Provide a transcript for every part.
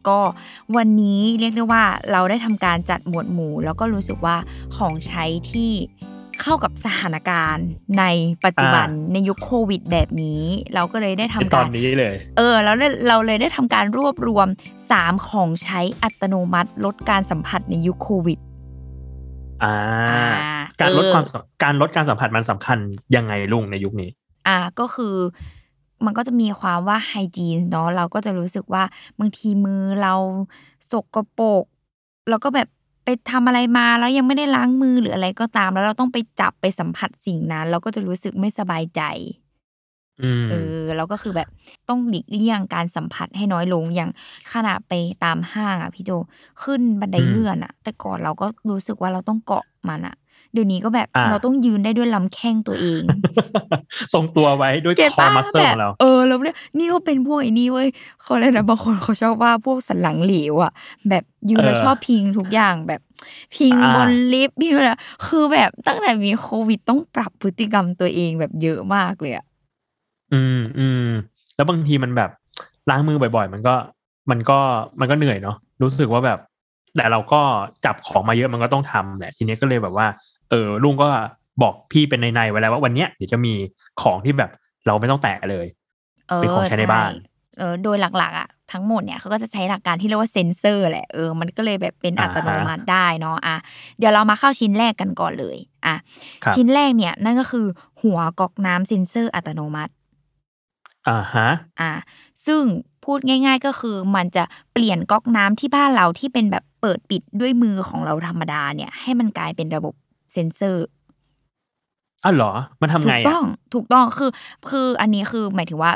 ก็วันนี้เรียกได้ว่าเราได้ทำการจัดหมวดหมู่แล้วก็รู้สึกว่าของใช้ที่เข้ากับสถานการณ์ในปัจจุบันในยุคโควิดแบบนี้เราก็เลยได้ทำการตอนนี้เลยเราเลยได้ทำการรวบรวม3ของใช้อัตโนมัติลดการสัมผัสในยุคโควิดการลดการสัมผัสมันสำคัญยังไงลุงในยุคนี้ก็คือมันก็จะมีความว่าไฮจีนเนาะเราก็จะรู้สึกว่าบางทีมือเราสกปรกแล้วก็แบบไปทำอะไรมาแล้วยังไม่ได้ล้างมือหรืออะไรก็ตามแล้วเราต้องไปจับไปสัมผัสสิ่งนั้นเราก็จะรู้สึกไม่สบายใจเราก็คือแบบต้องหลีกเลี่ยงการสัมผัสให้น้อยลงอย่างขณะไปตามห้างอ่ะพี่โจขึ้นบันไดเลื่อนอ่ะแต่ก่อนเราก็รู้สึกว่าเราต้องเกาะมันอ่ะเดี๋ยวนี้ก็แบบเราต้องยืนได้ด้วยลำแข้งตัวเองทรงตัวไว้ด้วยคอมัสเซิลของเราแล้วเนี่ยนี่เขาเป็นพวกไอ้นี่เว้ยเขาเลยนะบางคนเขาชอบว่าพวกสันหลังเหลวอ่ะแบบยืนแล้วชอบพิงทุกอย่างแบบพิงบนลิฟต์พิงอะไรคือแบบตั้งแต่มีโควิดต้องปรับพฤติกรรมตัวเองแบบเยอะมากเลยอ่ะแล้วบางทีมันแบบล้างมือบ่อยๆมันก็เหนื่อยเนาะรู้สึกว่าแบบแต่เราก็จับของมาเยอะมันก็ต้องทำแหละทีนี้ก็เลยแบบว่าลุงก็บอกพี่เป็นในๆไว้แล้วว่าวันเนี้ยเดี๋ยวจะมีของที่แบบเราไม่ต้องแตะเลยเป็นของใช้ในบ้านโดยหลักๆอ่ะทั้งหมดเนี่ยเขาก็จะใช้หลักการที่เรียกว่าเซ็นเซอร์แหละมันก็เลยแบบเป็นอัตโนมัติได้เนาะเดี๋ยวเรามาเข้าชิ้นแรกกันก่อนเลยชิ้นแรกเนี่ยนั่นก็คือหัวก๊อกน้ำเซ็นเซอร์อัตโนมัติซึ่งพูดง่ายๆก็คือมันจะเปลี่ยนก๊อกน้ำที่บ้านเราที่เป็นแบบเปิดปิดด้วยมือของเราธรรมดาเนี่ยให้มันกลายเป็นระบบเซ็นเซอร์เหรอมันทำไงถูกต้องคืออันนี้คือหมายถึงว่า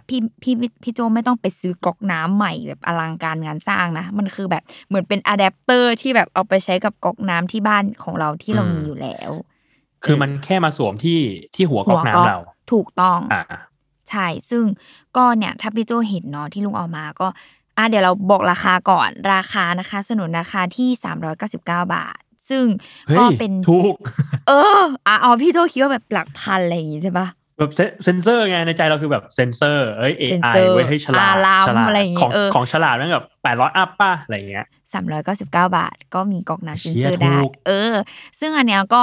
พี่โจไม่ต้องไปซื้อก๊อกน้ำใหม่แบบอลังการงานสร้างนะมันคือแบบเหมือนเป็นอะแดปเตอร์ที่แบบเอาไปใช้กับก๊อกน้ำที่บ้านของเราที่เรามีอยู่แล้วคือมันแค่มาสวมที่หัวก๊อกน้ำเราถูกต้องใช่ซึ่งก็เนี่ยถ้าพี่โจเห็นเนาะที่ลุงเอามาก็เดี๋ยวเราบอกราคาก่อนราคานะคะสนุนราคาที่399บาทซึ่งก็เป็นถูกพี่โจคิดว่าแบบหลักพันอะไรอย่างงี้ใช่ป่ะแบบเซ็นเซอร์ไงในใจเราคือแบบเซ็นเซอร์AI ไว้ให้ฉลาดของฉลาดนั่นแบบ800อัพป่ะอะไรอย่างเงี้ย399บาทก็มีก๊อกน้ำเซ็นเซอร์ได้ซึ่งอันเนี้ยก็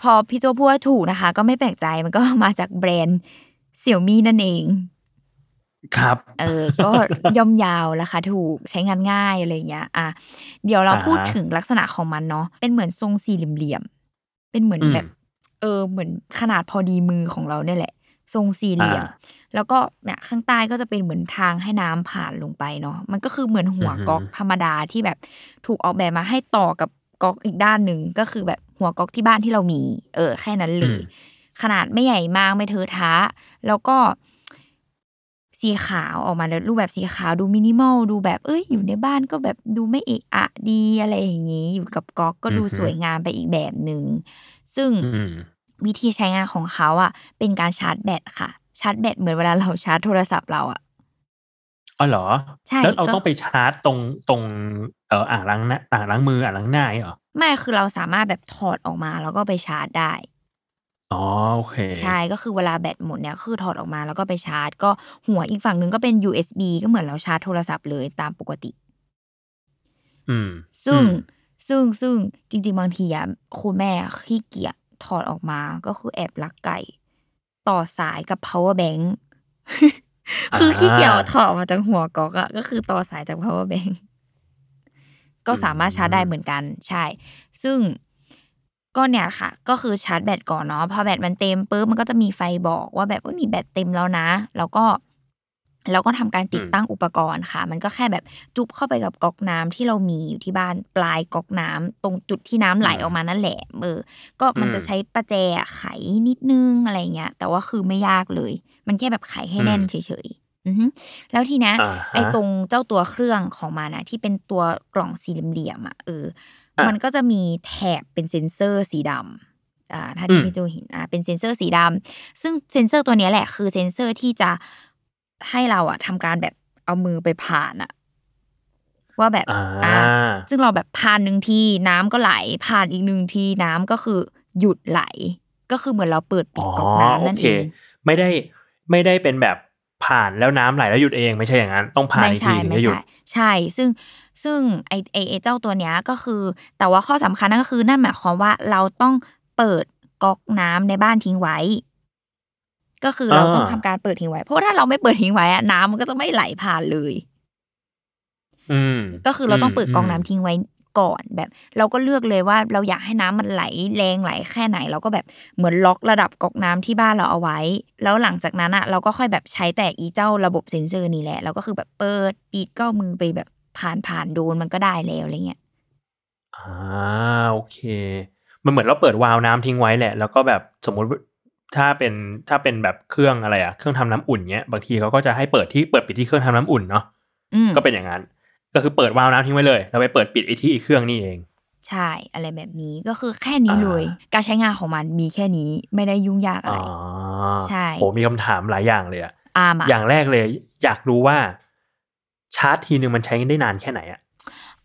พอพี่โจพูดว่าถูกนะคะก็ไม่แปลกใจมันก็มาจากแบรนด์Xiaomi นั่นเองครับก็ย่อมยาวราคาถูกใช้งานง่ายอะไรอย่างเงี้ยเดี๋ยวเราพูดถึงลักษณะของมันเนาะเป็นเหมือนทรงสี่เหลี่ยมๆเป็นเหมือนแบบเหมือนขนาดพอดีมือของเราเนี่ยแหละทรงสี่เหลี่ยมแล้วก็เนี่ยข้างใต้ก็จะเป็นเหมือนทางให้น้ำผ่านลงไปเนาะมันก็คือเหมือนหัวก๊อกธรรมดาที่แบบถูกออกแบบมาให้ต่อกับก๊อกอีกด้านนึงก็คือแบบหัวก๊อกที่บ้านที่เรามีแค่นั้นเลยขนาดไม่ใหญ่มากไม่เทอะทะแล้วก็สีขาวออกมารูปแบบสีขาวดูมินิมอลดูแบบอยู่ในบ้านก็แบบดูไม่เอะอะดีอะไรอย่างงี้อยู่กับก๊อกก็ดูสวยงามไปอีกแบบนึงซึ่งวิธีใช้งานของเขาอ่ะเป็นการชาร์จแบตค่ะชาร์จแบตเหมือนเวลาเราชาร์จโทรศัพท์เราอ่ะ อ๋อเหรอแล้วเราต้องไปชาร์จตรงอ่างล้างมืออ่างล้างหน้าเหรอไม่คือเราสามารถแบบถอดออกมาแล้วก็ไปชาร์จได้อ๋อโอเคใช่ก็คือเวลาแบตหมดเนี่ยคือถอดออกมาแล้วก็ไปชาร์จก็หัวอีกฝั่งนึงก็เป็น USB ก็เหมือนเราชาร์จโทรศัพท์เลยตามปกติซึ่งจริงๆบางทีอ่ะคุณแม่ขี้เกียจถอดออกมาก็คือแอบลักไก่ต่อสายกับ power bank คือขี้เกียจถอดออกมาจากหัวก๊อกอ่ะก็คือต่อสายจาก power bank ก็สามารถชาร์จได้เหมือนกันใช่ซึ่งก็เนี่ยค่ะก็คือชาร์จแบตก่อนเนาะพอแบตมันเต็มปุ๊บมันก็จะมีไฟบอกว่าแบบว่านี่แบตเต็มแล้วนะแล้วก็ทำการติดตั้งอุปกรณ์ค่ะมันก็แค่แบบจุ๊บเข้าไปกับก๊อกน้ำที่เรามีอยู่ที่บ้านปลายก๊อกน้ำตรงจุดที่น้ำไหลออกมานั่นแหละก็มันจะใช้ประแจไขนิดนึงอะไรเงี้ยแต่ว่าคือไม่ยากเลยมันแค่แบบไขให้แน่นเฉยๆแล้วทีนี้ไอ้ตรงเจ้าตัวเครื่องของมันนะที่เป็นตัวกล่องสี่เหลี่ยมอ่ะมันก็จะมีแถบเป็นเซ็นเซอร์สีดำถ้าที่พี่โจเห็นเป็นเซ็นเซอร์สีดำซึ่งเซ็นเซอร์ตัวนี้แหละคือเซ็นเซอร์ที่จะให้เราทำการแบบเอามือไปผ่านว่าแบบซึ่งเราแบบผ่านหนึ่งทีน้ำก็ไหลผ่านอีกหนึ่งทีน้ำก็คือหยุดไหลก็คือเหมือนเราเปิดปิดก๊อกน้ำนั่นเองไม่ได้เป็นแบบผ่านแล้วน้ำไหลแล้วหยุดเองไม่ใช่อย่างนั้นต้องผ่านอีกทีถึงจะหยุดใช่ซึ่งไอเจ้าตัวเนี้ยก็คือแต่ว่าข้อสำคัญนั่นก็คือนั่นหมายความว่าเราต้องเปิดก๊อกน้ำในบ้านทิ้งไว้ก็คือเราต้องทำการเปิดทิ้งไว้เพราะถ้าเราไม่เปิดทิ้งไว้น้ำมันก็จะไม่ไหลผ่านเลยก็คือเราต้องเปิดกองน้ำทิ้งไว้ก่อนแบบเราก็เลือกเลยว่าเราอยากให้น้ำมันไหลแรงไหลแค่ไหนเราก็แบบเหมือนล็อกระดับก๊อกน้ำที่บ้านเราเอาไว้แล้วหลังจากนั้นเราก็ค่อยแบบใช้แต่อีเจ้าระบบเซ็นเซอร์นี่แหละเราก็คือแบบเปิดปิดก็มือไปแบบผ่านโดนมันก็ได้แล้วอะไรเงี้ยโอเคมันเหมือนเราเปิดวาล์วน้ำทิ้งไว้แหละแล้วก็แบบสมมติถ้าเป็นแบบเครื่องอะไรเครื่องทำน้ำอุ่นเงี้ยบางทีเขาก็จะให้เปิดปิดที่เครื่องทำน้ำอุ่นเนาะก็เป็นอย่างนั้นก็คือเปิดวาล์วน้ำทิ้งไว้เลยแล้วไปเปิดปิดไอ้ที่เครื่องนี่เองใช่อะไรแบบนี้ก็คือแค่นี้เลยการใช้งานของมันมีแค่นี้ไม่ได้ยุ่งยากอะไรใช่โอ้มีคำถามหลายอย่างเลยอย่างแรกเลยอยากรู้ว่าชาร์จทีนึงมันใช้ได้นานแค่ไหน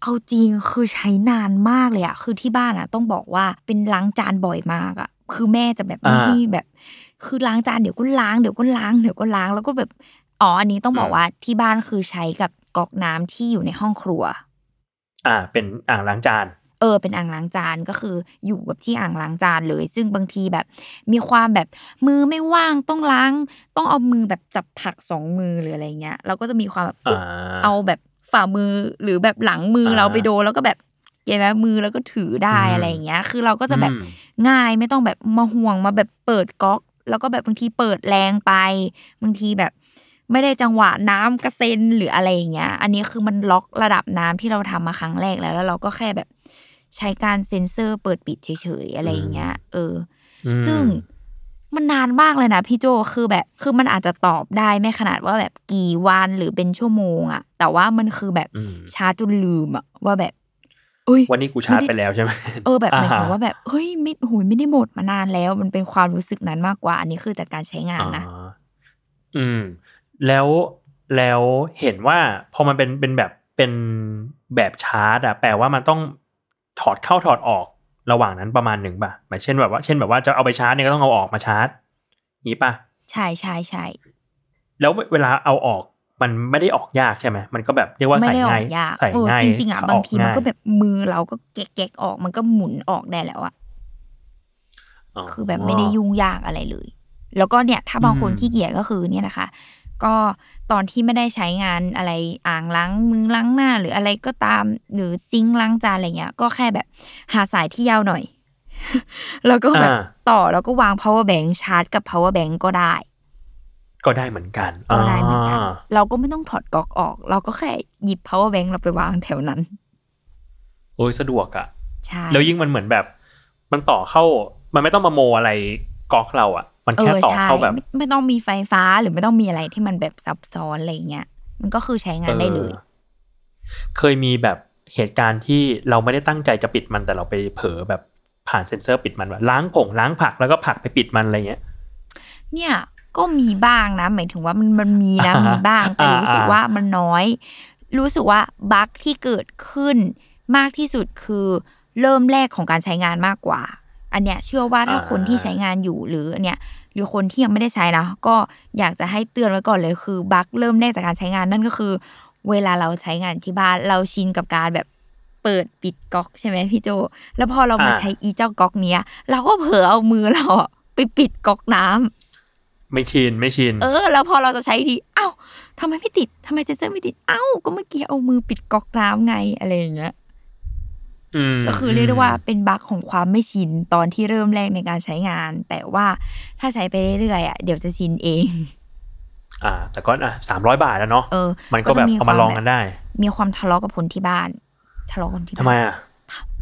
เอาจริงคือใช้นานมากเลยคือที่บ้านต้องบอกว่าเป็นล้างจานบ่อยมากคือแม่จะแบบนี่แบบคือล้างจานเดี๋ยวก็ล้างแล้วก็แบบอันนี้ต้องบอกว่าที่บ้านคือใช้กับก๊อกน้ำที่อยู่ในห้องครัวเป็นอ่างล้างจานเป็นอ่างล้างจานก็คืออยู่กับที่อ่างล้างจานเลยซึ่งบางทีแบบมีความแบบมือไม่ว่างต้องล้างต้องเอามือแบบจับผัก2มือหรืออะไรเงี้ยเราก็จะมีความแบบเอาแบบฝ่ามือหรือแบบหลังมือเราไปโดนแล้วก็แบบเย็นไหมมือแล้วก็ถือได้อะไรอย่างเงี้ยคือเราก็จะแบบง่ายไม่ต้องแบบมาห่วงมาแบบเปิดก๊อกแล้วก็แบบบางทีเปิดแรงไปบางทีแบบไม่ได้จังหวะน้ำกระเซ็นหรืออะไรอย่างเงี้ยอันนี้คือมันล็อกระดับน้ำที่เราทำมาครั้งแรกแล้วเราก็แค่แบบใช้การเซ็นเซอร์เปิดปิดเฉยๆอะไรอย่างเงี้ยซึ่งมันนานมากเลยนะพี่โจคือแบบคือมันอาจจะตอบได้ไม่ขนาดว่าแบบกี่วันหรือเป็นชั่วโมงแต่ว่ามันคือแบบช้าจนลืมว่าแบบวันนี้กูชาร์จไปแล้วใช่ไหมแบบหมายความว่าแบบเฮ้ยไม่ได้หมดมานานแล้วมันเป็นความรู้สึกนั้นมากกว่าอันนี้คือจากการใช้งานนะแล้วเห็นว่าพอมันเป็นแบบชาร์จแปลว่ามันต้องถอดเข้าถอดออกระหว่างนั้นประมาณหนึ่งป่ะหมายเช่นแบบว่าจะเอาไปชาร์จเนี่ยก็ต้องเอาออกมาชาร์จงี้ป่ะใช่แล้วเวลาเอาออกมันไม่ได้ออกยากใช่ไหมมันก็แบบเรียกว่าใส่ง่ายจริงๆบางทีมันก็แบบมือเราก็แกะออกมันก็หมุนออกได้แล้วคือแบบไม่ได้ยุ่งยากอะไรเลยแล้วก็เนี่ยถ้าบางคนขี้เกียจก็คือเนี่ยนะคะก็ตอนที่ไม่ได้ใช้งานอะไรอ่างล้างมือล้างหน้าหรืออะไรก็ตามหรือซิงค์ล้างจานอะไรเงี้ยก็แค่แบบหาสายที่ยาวหน่อย แล้วก็แบบต่อแล้วก็วาง power bank ชาร์จกับ power bank ก็ได้เหมือนกันเราก็ไม่ต้องถอดก๊อกออกเราก็แค่หยิบ power bank เราไปวางแถวนั้นโอ้ยสะดวกใช่แล้วยิ่งมันเหมือนแบบมันต่อเข้ามันไม่ต้องมาโมอะไรก๊อกเรามันแค่ต่อเข้าแบบไม่ต้องมีไฟฟ้าหรือไม่ต้องมีอะไรที่มันแบบซับซ้อนอะไรเงี้ยมันก็คือใช้งานได้เลยเคยมีแบบเหตุการณ์ที่เราไม่ได้ตั้งใจจะปิดมันแต่เราไปเผลอแบบผ่านเซ็นเซอร์ปิดมันว่าล้างผักแล้วก็ผักไปปิดมันอะไรเงี้ยเนี่ย ก็มีบ้างนะหมายถึงว่ามันมีนะมีบ้างแต่รู้สึกว่ามันน้อยรู้สึกว่าบั๊กที่เกิดขึ้นมากที่สุดคือเริ่มแรกของการใช้งานมากกว่าอันเนี้ยเชื่อว่าถ้าคนที่ใช้งานอยู่หรือเนี่ยหรือคนที่ยังไม่ได้ใช้นะก็อยากจะให้เตือนไว้ก่อนเลยคือบั๊กเริ่มแรกจากการใช้งานนั่นก็คือเวลาเราใช้งานที่บ้านเราชินกับการแบบเปิดปิดก๊อกใช่ไหมพี่โจแล้วพอเรามาใช้อีเจ้าก๊อกเนี้ยเราก็เผลอเอามือเราไปปิดก๊อกน้ำไม่ชินแล้วพอเราจะใช้ทีเอ้าทำไมไม่ติดทำไมเซ็นเซอร์ไม่ติดเอ้าก็เมื่อกี้เอามือปิดก๊อกน้ำไงอะไรอย่างเงี้ยก็คือเรียกได้ว่าเป็นบั๊กของความไม่ชินตอนที่เริ่มแรกในการใช้งานแต่ว่าถ้าใช้ไปเรื่อยๆอ่ะเดี๋ยวจะชินเองแต่ก็300 บาทแล้วเนาะมันก็แบบเอามาลองกันได้มีความทะเลาะกับคนที่บ้านทะเลาะกันที่ทำไมอ่ะ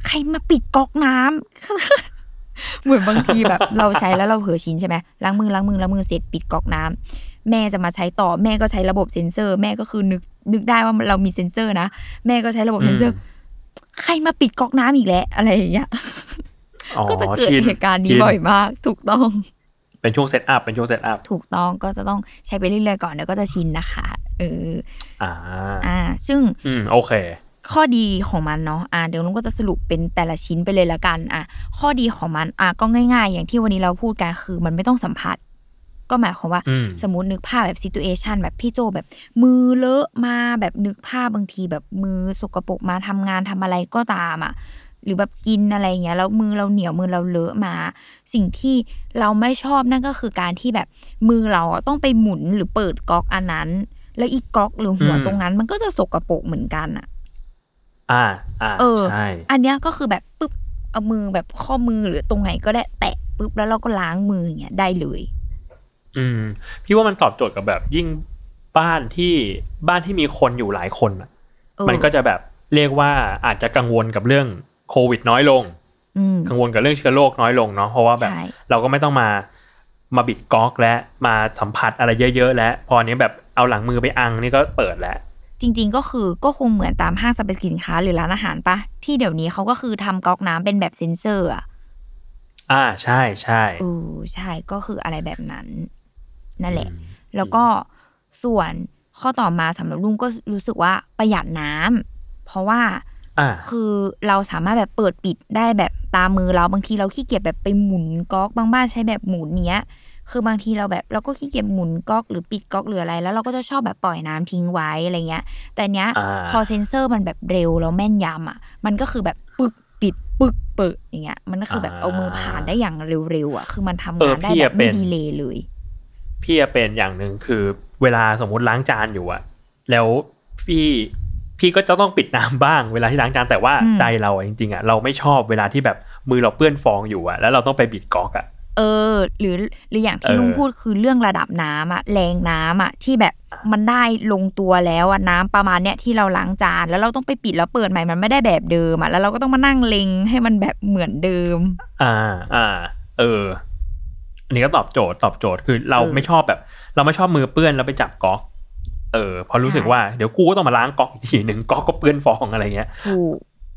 ใครมาปิดก๊อกน้ำเหมือนบางทีแบบเราใช้แล้วเราเผลอชินใช่ไหมล้างมือเสร็จปิดก๊อกน้ำแม่จะมาใช้ต่อแม่ก็ใช้ระบบเซ็นเซอร์แม่ก็คือนึกได้ว่าเรามีเซ็นเซอร์นะแม่ก็ใช้ระบบเซ็นเซอร์ใครมาปิดก๊อกน้ำอีกแล้วอะไรอย่างเงี้ยก็จะเกิดเหตุการณ์นี้บ่อยมากถูกต้องเป็นช่วงเซตอัพถูกต้องก็จะต้องใช้ไปเรื่อยๆก่อนเดี๋ยวก็จะชินนะคะซึ่งโอเคข้อดีของมันเนาะเดี๋ยวลุงก็จะสรุปเป็นแต่ละชิ้นไปเลยละกันข้อดีของมันก็ง่ายๆอย่างที่วันนี้เราพูดกันคือมันไม่ต้องสัมผัสก็หมายความว่าสมมุตินึกภาพแบบซิทูเอชั่นแบบพี่โจแบบมือเลอะมาแบบนึกภาพบางทีแบบมือสกปรกมาทำงานทำอะไรก็ตามหรือแบบกินอะไรอย่างเงี้ยแล้วมือเราเหนียวมือเราเลอะมาสิ่งที่เราไม่ชอบนั่นก็คือการที่แบบมือเราต้องไปหมุนหรือเปิดก๊อกอันนั้นแล้วอีกก๊อกหรือหัวตรงนั้นมันก็จะสกปรกเหมือนกันใช่อันเนี้ยก็คือแบบปึ๊บเอามือแบบข้อมือหรือตรงไหนก็ได้แตะปึ๊บแล้วเราก็ล้างมืออย่างเงี้ยได้เลยพี่ว่ามันตอบโจทย์กับแบบยิ่งบ้านที่มีคนอยู่หลายคนมันก็จะแบบเรียกว่าอาจจะกังวลกับเรื่องโควิดน้อยลงกังวลกับเรื่องเชื้อโรคน้อยลงเนาะเพราะว่าแบบเราก็ไม่ต้องมาบิดก๊อกและมาสัมผัสอะไรเยอะๆและพอเนี้ยแบบเอาหลังมือไปอังนี่ก็เปิดแล้วจริงๆก็คือก็คงเหมือนตามห้างสรรพสินค้าหรือร้านอาหารปะที่เดี๋ยวนี้เขาก็คือทำก๊อกน้ำเป็นแบบเซ็นเซอร์ใช่ใช่ก็คืออะไรแบบนั้นนั่นแหละแล้วก็ส่วนข้อต่อมาสำหรับลุงก็รู้สึกว่าประหยัดน้ำเพราะว่าคือเราสามารถแบบเปิดปิดได้แบบตามมือเราบางทีเราขี้เกียจแบบไปหมุนก๊อกบางบ้านใช้แบบหมุนเนี้ยคือบางทีเราแบบเราก็ขี้เกียจหมุนก๊อกหรือปิดก๊อกหรืออะไรแล้วเราก็จะชอบแบบปล่อยน้ำทิ้งไว้อะไรเงี้ยแต่เนี้ยพอเซ็นเซอร์มันแบบเร็วแล้วแม่นยำมันก็คือแบบปึ๊กปิดปึ๊กเปิดอย่างเงี้ยมันก็คือแบบเอามือผ่านได้อย่างเร็วๆคือมันทำงานได้แบบไม่ดีเลย์เลยพี่เป็นอย่างนึงคือเวลาสมมติล้างจานอยู่แล้วพี่ก็จะต้องปิดน้ำบ้างเวลาที่ล้างจานแต่ว่าใจเราจริงๆเราไม่ชอบเวลาที่แบบมือเราเปื้อนฟองอยู่แล้วเราต้องไปบิดก๊อกหรืออย่างที่ลุงพูดคือเรื่องระดับน้ำแรงน้ำที่แบบมันได้ลงตัวแล้วน้ำประมาณเนี้ยที่เราล้างจานแล้วเราต้องไปปิดแล้วเปิดใหม่มันไม่ได้แบบเดิมแล้วเราก็ต้องมานั่งเล็งให้มันแบบเหมือนเดิมอันนี้ก็ตอบโจทย์คือเราไม่ชอบแบบเราไม่ชอบมือเปื้อนแล้วไปจับก๊อกพอรู้สึกว่าเดี๋ยวกูก็ต้องมาล้างก๊อกอีกทีนึงก๊อกก็เปื้อนฟองอะไรเงี้ย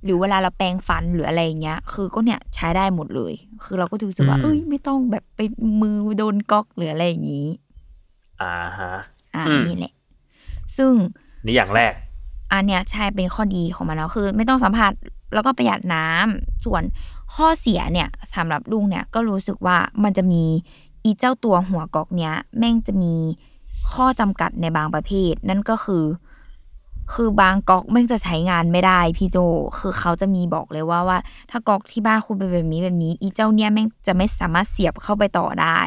หรือเวลาเราแปรงฟันหรืออะไรอย่างเงี้ยคือก็เนี่ยใช้ได้หมดเลยคือเราก็รู้สึกว่าเอ้ยไม่ต้องแบบไปมือโดนก๊อกหรืออะไรอย่างงี้นี่แหละซึ่งนี่อย่างแรกอันเนี้ยใช่เป็นข้อดีของมันแล้วคือไม่ต้องสัมผัสแล้วก็ประหยัดน้ำส่วนข้อเสียเนี่ยสำหรับลุงเนี่ยก็รู้สึกว่ามันจะมีอีเจ้าตัวหัวก๊อกเนี้ยแม่งจะมีข้อจำกัดในบางประเภทนั่นก็คือบางก๊อกแม่งจะใช้งานไม่ได้พี่โจคือเขาจะมีบอกเลยว่าถ้าก๊อกที่บ้านคุณเป็นแบบนี้อีเจ้าเนี้ยแม่งจะไม่สามารถเสียบเข้าไปต่อได้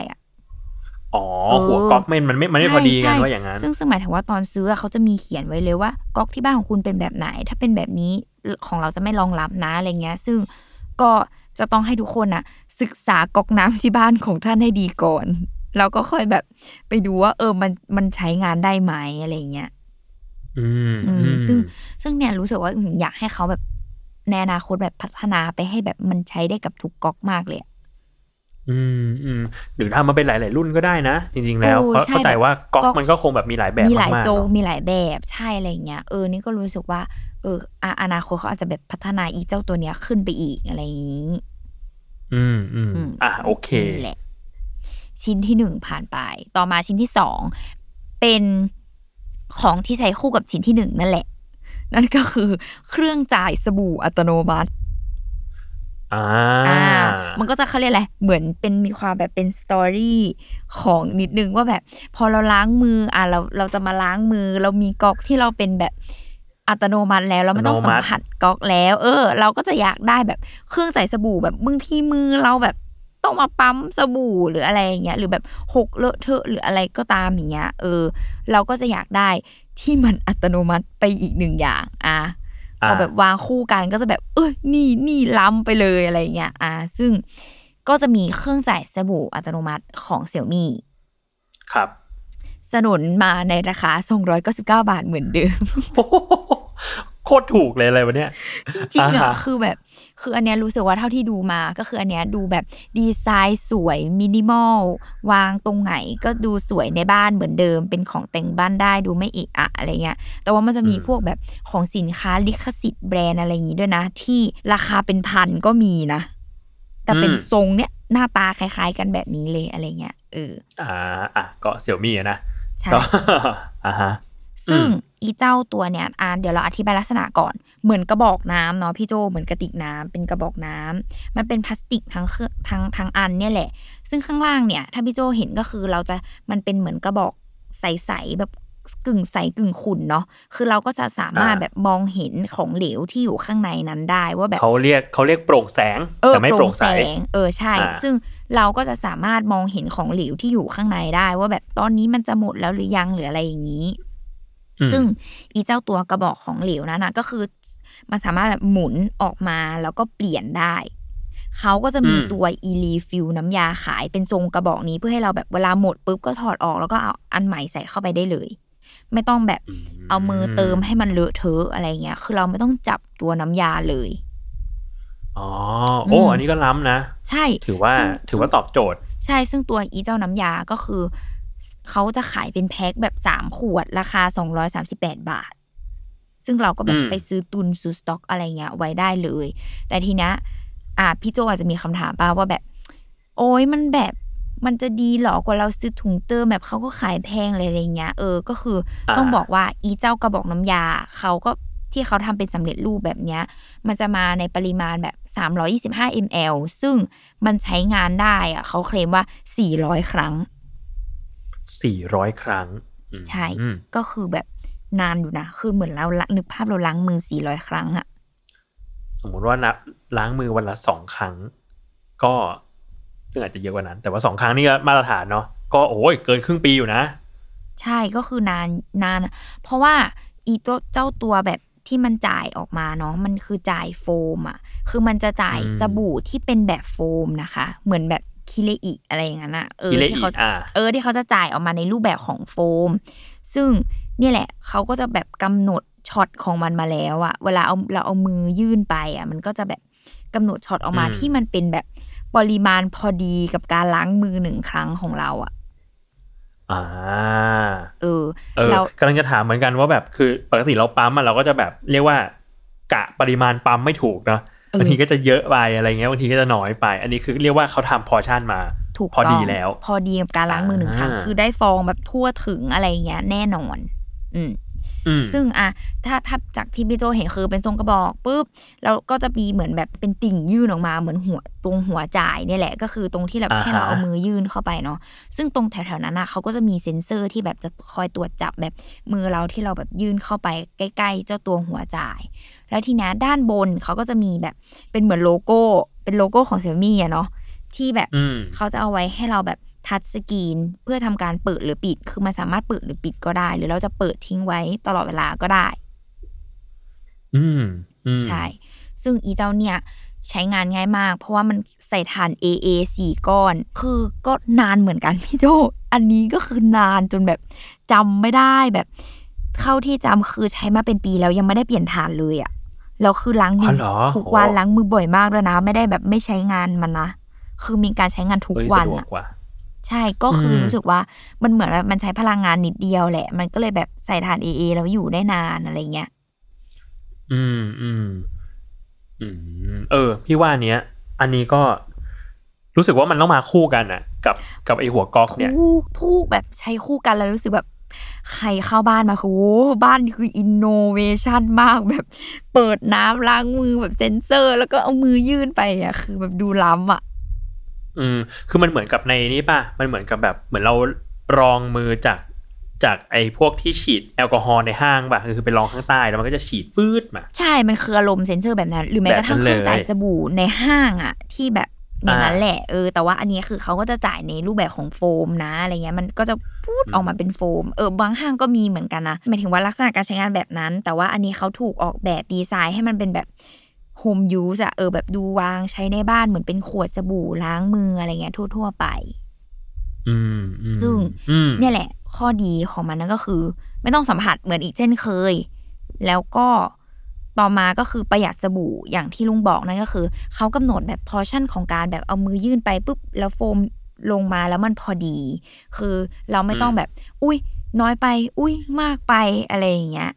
หัวก๊อกมันไม่พอดีกันว่าอย่างนั้นซึ่งหมายถึงว่าตอนซื้อเขาจะมีเขียนไว้เลยว่าก๊อกที่บ้านของคุณเป็นแบบไหนถ้าเป็นแบบนี้ของเราจะไม่รองรับนะอะไรเงี้ยซึ่งก็จะต้องให้ทุกคนศึกษาก๊อกน้ำที่บ้านของท่านให้ดีก่อนแล้วก็ค่อยแบบไปดูว่ามันใช้งานได้ไหมอะไรเงี้ยซึ่งเนี่ยรู้สึกว่าอยากให้เขาแบบในอนาคตแบบพัฒนาไปให้แบบมันใช้ได้กับทุกก๊อกมากเลยหรือทำมาเป็นหลายๆรุ่นก็ได้นะจริงๆแล้วเพราะเข้าใจว่าก๊อกมันก็คงแบบมีหลายแบบมีหลายโซมีหลายแบบใช่อะไรเงี้ยนี่ก็รู้สึกว่าอนาคตเขาอาจจะแบบพัฒนาอีเจ้าตัวเนี้ยขึ้นไปอีกอะไรอย่างงี้โอเค ชิ้นที่1ผ่านไปต่อมาชิ้นที่2เป็นของที่ใช้คู่กับชิ้นที่1นั่นแหละนั่นก็คือเครื่องจ่ายสบู่อัตโนมัติมันก็จะเขาเรียกอะไรเหมือนเป็นมีความแบบเป็นสตอรี่ของนิดนึงว่าแบบพอเราล้างมือเราจะมาล้างมือเรามีก๊อกที่เราเป็นแบบอัตโนมัติแล้วเราไม่ต้องสัมผัสก๊อกแล้วเราก็จะอยากได้แบบเครื่องจ่ายสบู่แบบบางทีมือเราแบบต้องมาปั๊มสบู่หรืออะไรอย่างเงี้ยหรือแบบหกเลอะเทอะหรืออะไรก็ตามอย่างเงี้ยเราก็จะอยากได้ที่มันอัตโนมัติไปอีกหนึ่งอย่างพอแบบวางคู่กันก็จะแบบนี่ล้ำไปเลยอะไรเงี้ยซึ่งก็จะมีเครื่องจ่ายสบู่อัตโนมัติของ Xiaomi ครับสนุนมาในราคา299 บาทเหมือนเดิม โคตรถูกเลยอะไรวะเนี่ยจริงๆคือแบบคืออันเนี้ยรู้สึกว่าเท่าที่ดูมาก็คืออันเนี้ยดูแบบดีไซน์สวยมินิมอลวางตรงไหนก็ดูสวยในบ้านเหมือนเดิมเป็นของแต่งบ้านได้ดูไม่เอะอะอะไรเงี้ยแต่ว่ามันจะมีพวกแบบของสินค้าลิขสิทธิ์แบรนด์อะไรอย่างงี้ด้วยนะที่ราคาเป็นพันก็มีนะแต่เป็นทรงเนี้ยหน้าตาคล้ายๆกันแบบนี้เลยอะไรเงี้ยก็เสี่ยวมี่นะใช่ซึ่งอีเจ้าตัวเนี่ยเดี๋ยวเราอธิบายลักษณะก่อนเหมือนกระบอกน้ำเนาะพี่โจเหมือนกระติกน้ำเป็นกระบอกน้ำมันเป็นพลาสติกทั้งอันเนี่ยแหละซึ่งข้างล่างเนี่ยถ้าพี่โจเห็นก็คือเราจะมันเป็นเหมือนกระบอกใสๆแบบกึ่งใสกึ่งขุ่นเนาะคือเราก็จะสามารถแบบมองเห็นของเหลวที่อยู่ข้างในนั้นได้ว่าแบบเขาเรียกโปร่งแสงแต่ไม่โปร่งใสใช่ซึ่งเราก็จะสามารถมองเห็นของเหลวที่อยู่ข้างในได้ว่าแบบตอนนี้มันจะหมดแล้วหรือยังหรืออะไรอย่างนี้ซึ่งอีเจ้าตัวกระบอกของเหลวนั้นนะก็คือมันสามารถแบบหมุนออกมาแล้วก็เปลี่ยนได้เขาก็จะมีตัวอีรีฟิลน้ำยาขายเป็นทรงกระบอกนี้เพื่อให้เราแบบเวลาหมดปุ๊บก็ถอดออกแล้วก็เอาอันใหม่ใส่เข้าไปได้เลยไม่ต้องแบบเอามือเติมให้มันเลอะเทอะอะไรเงี้ยคือเราไม่ต้องจับตัวน้ำยาเลยอันนี้ก็ล้ำนะใช่ถือว่าตอบโจทย์ใช่ซึ่งตัวอีเจ้าน้ำยาก็คือเขาจะขายเป็นแพ็คแบบ3ขวดราคา238บาทซึ่งเราก็แบบไปซื้อตุนซื้อสต็อกอะไรเงี้ยไว้ได้เลยแต่ทีเนี้ยพี่โจอาจจะมีคำถามป่ะว่าแบบโอ๊ยมันแบบมันจะดีหรอกว่าเราซื้อถุงเติมแบบเขาก็ขายแพงอะไรอย่างเงี้ยก็คือต้องบอกว่าอีเจ้ากระบอกน้ำยาเขาก็ที่เขาทำเป็นสำเร็จรูปแบบเนี้ยมันจะมาในปริมาณแบบ325 ml ซึ่งมันใช้งานได้อ่ะเขาเคลมว่า400 ครั้งใช่ก็คือแบบนานอยู่นะคือเหมือนเรานึกภาพเราล้างมือ400ครั้งอะสมมติว่าล้างมือวันละ2ครั้งก็ซึ่งอาจจะเยอะกว่านั้นแต่ว่า2ครั้งนี่ก็มาตรฐานเนาะก็โอ้ยเกินครึ่งปีอยู่นะใช่ก็คือนานนานเพราะว่าอีเจ้าตัวแบบที่มันจ่ายออกมาเนาะมันคือจ่ายโฟมอะคือมันจะจ่ายสบู่ที่เป็นแบบโฟมนะคะเหมือนแบบคิเลอิอะไรอย่างนั้นนะที่เขาที่เขาจะจ่ายออกมาในรูปแบบของโฟมซึ่งนี่แหละเขาก็จะแบบกำหนดช็อตของมันมาแล้วอะเวลาเราเอามือยื่นไปอะมันก็จะแบบกำหนดช็อตออกมาที่มันเป็นแบบปริมาณพอดีกับการล้างมือ1ครั้งของเราอะเรากำลังจะถามเหมือนกันว่าแบบคือปกติเราปั๊มมันเราก็จะแบบเรียกว่ากะปริมาณปั๊มไม่ถูกเนาะบางทีก็จะเยอะไปอะไรเงี้ยบางทีก็จะน้อยไปอันนี้คือเรียกว่าเขาทำพอร์ชั่นมาถูกพอดีแล้วพอดีกับการล้างมือหนึ่งครั้งคือได้ฟองแบบทั่วถึงอะไรเงี้ยแน่นอนซึ่งถ้าจากที่พี่โจเห็นคือเป็นทรงกระบอกปุ๊บแล้วก็จะมีเหมือนแบบเป็นติ่งยื่นออกมาเหมือนหัวตรงหัวจ่ายนี่แหละก็คือตรงที่แบบให้เราเอามือยื่นเข้าไปเนาะซึ่งตรงแถวๆนั้นอ่ะเขาก็จะมีเซ็นเซอร์ที่แบบจะคอยตรวจจับแบบมือเราที่เราแบบยื่นเข้าไปใกล้ๆเจ้าตัวหัวจ่ายแล้วทีนี้ด้านบนเขาก็จะมีแบบเป็นเหมือนโลโก้เป็นโลโก้ของ Xiaomi อ่ะเนาะที่แบบเขาจะเอาไว้ให้เราแบบทัชสกรีนเพื่อทำการเปิดหรือปิดคือมันสามารถเปิดหรือปิดก็ได้หรือเราจะเปิดทิ้งไว้ตลอดเวลาก็ได้ใช่ซึ่งอีเจ้าเนี่ยใช้งานง่ายมากเพราะว่ามันใส่ฐาน AA 4 ก้อนคือก็นานเหมือนกันพี่โจอันนี้ก็คือนานจนแบบจำไม่ได้แบบเข้าที่จำคือใช้มาเป็นปีแล้วยังไม่ได้เปลี่ยนฐานเลยอ่ะเราคือล้างมือทุกวันล้างมือบ่อยมากด้วยนะไม่ได้แบบไม่ใช้งานมันนะคือมีการใช้งานทุกวันอ่ะใช่ก็คือรู้สึกว่ามันเหมือนแบบมันใช้พลังงานนิดเดียวแหละมันก็เลยแบบใส่ฐาน AA แล้วอยู่ได้นานอะไรเงี้ยพี่ว่าอันนี้ก็รู้สึกว่ามันต้องมาคู่กันอ่ะ กับไอหัวก๊อกเนี่ยทุกแบบใช้คู่กันแล้วรู้สึกแบบใครเข้าบ้านมาคือโอ้บ้านนี่คืออินโนเวชั่นมากแบบเปิดน้ำล้างมือแบบเซ็นเซอร์แล้วก็เอามือยื่นไปอ่ะคือแบบดูล้ำอ่ะคือมันเหมือนกับในนี้ป่ะมันเหมือนกับแบบเหมือนเรารองมือจากไอ้พวกที่ฉีดแอลกอฮอล์ในห้างป่ะคือไปรองข้างใต้แล้วมันก็จะฉีดปื๊ดมาใช่มันคืออารมณ์เซ็นเซอร์แบบนั้นหรือแม้กระทั่งเครื่องจ่ายสบู่ในห้างอ่ะที่แบบนั้นแหละแต่ว่าอันนี้คือเขาก็จะจ่ายในรูปแบบของโฟมนะอะไรเงี้ยมันก็จะพูดออกมาเป็นโฟมบางห้างก็มีเหมือนกันนะหมายถึงว่าลักษณะการใช้งานแบบนั้นแต่ว่าอันนี้เขาถูกออกแบบดีไซน์ให้มันเป็นแบบโฮมยูสอะแบบดูวางใช้ในบ้านเหมือนเป็นขวดสบู่ล้างมืออะไรเงี้ยทั่วๆไปซึ่งเนี่ยแหละข้อดีของมันนั่นก็คือไม่ต้องสัมผัสเหมือนอีกเช่นเคยแล้วก็ต่อมาก็คือประหยัดสบู่อย่างที่ลุงบอกนั่นก็คือเขากำหนดแบบพอชั่นของการแบบเอามือยื่นไปปุ๊บแล้วโฟมลงมาแล้วมันพอดีคือเราไม่ต้องแบบอุ้ยน้อยไปอุ้ยมากไปอะไรอย่างเงี้ย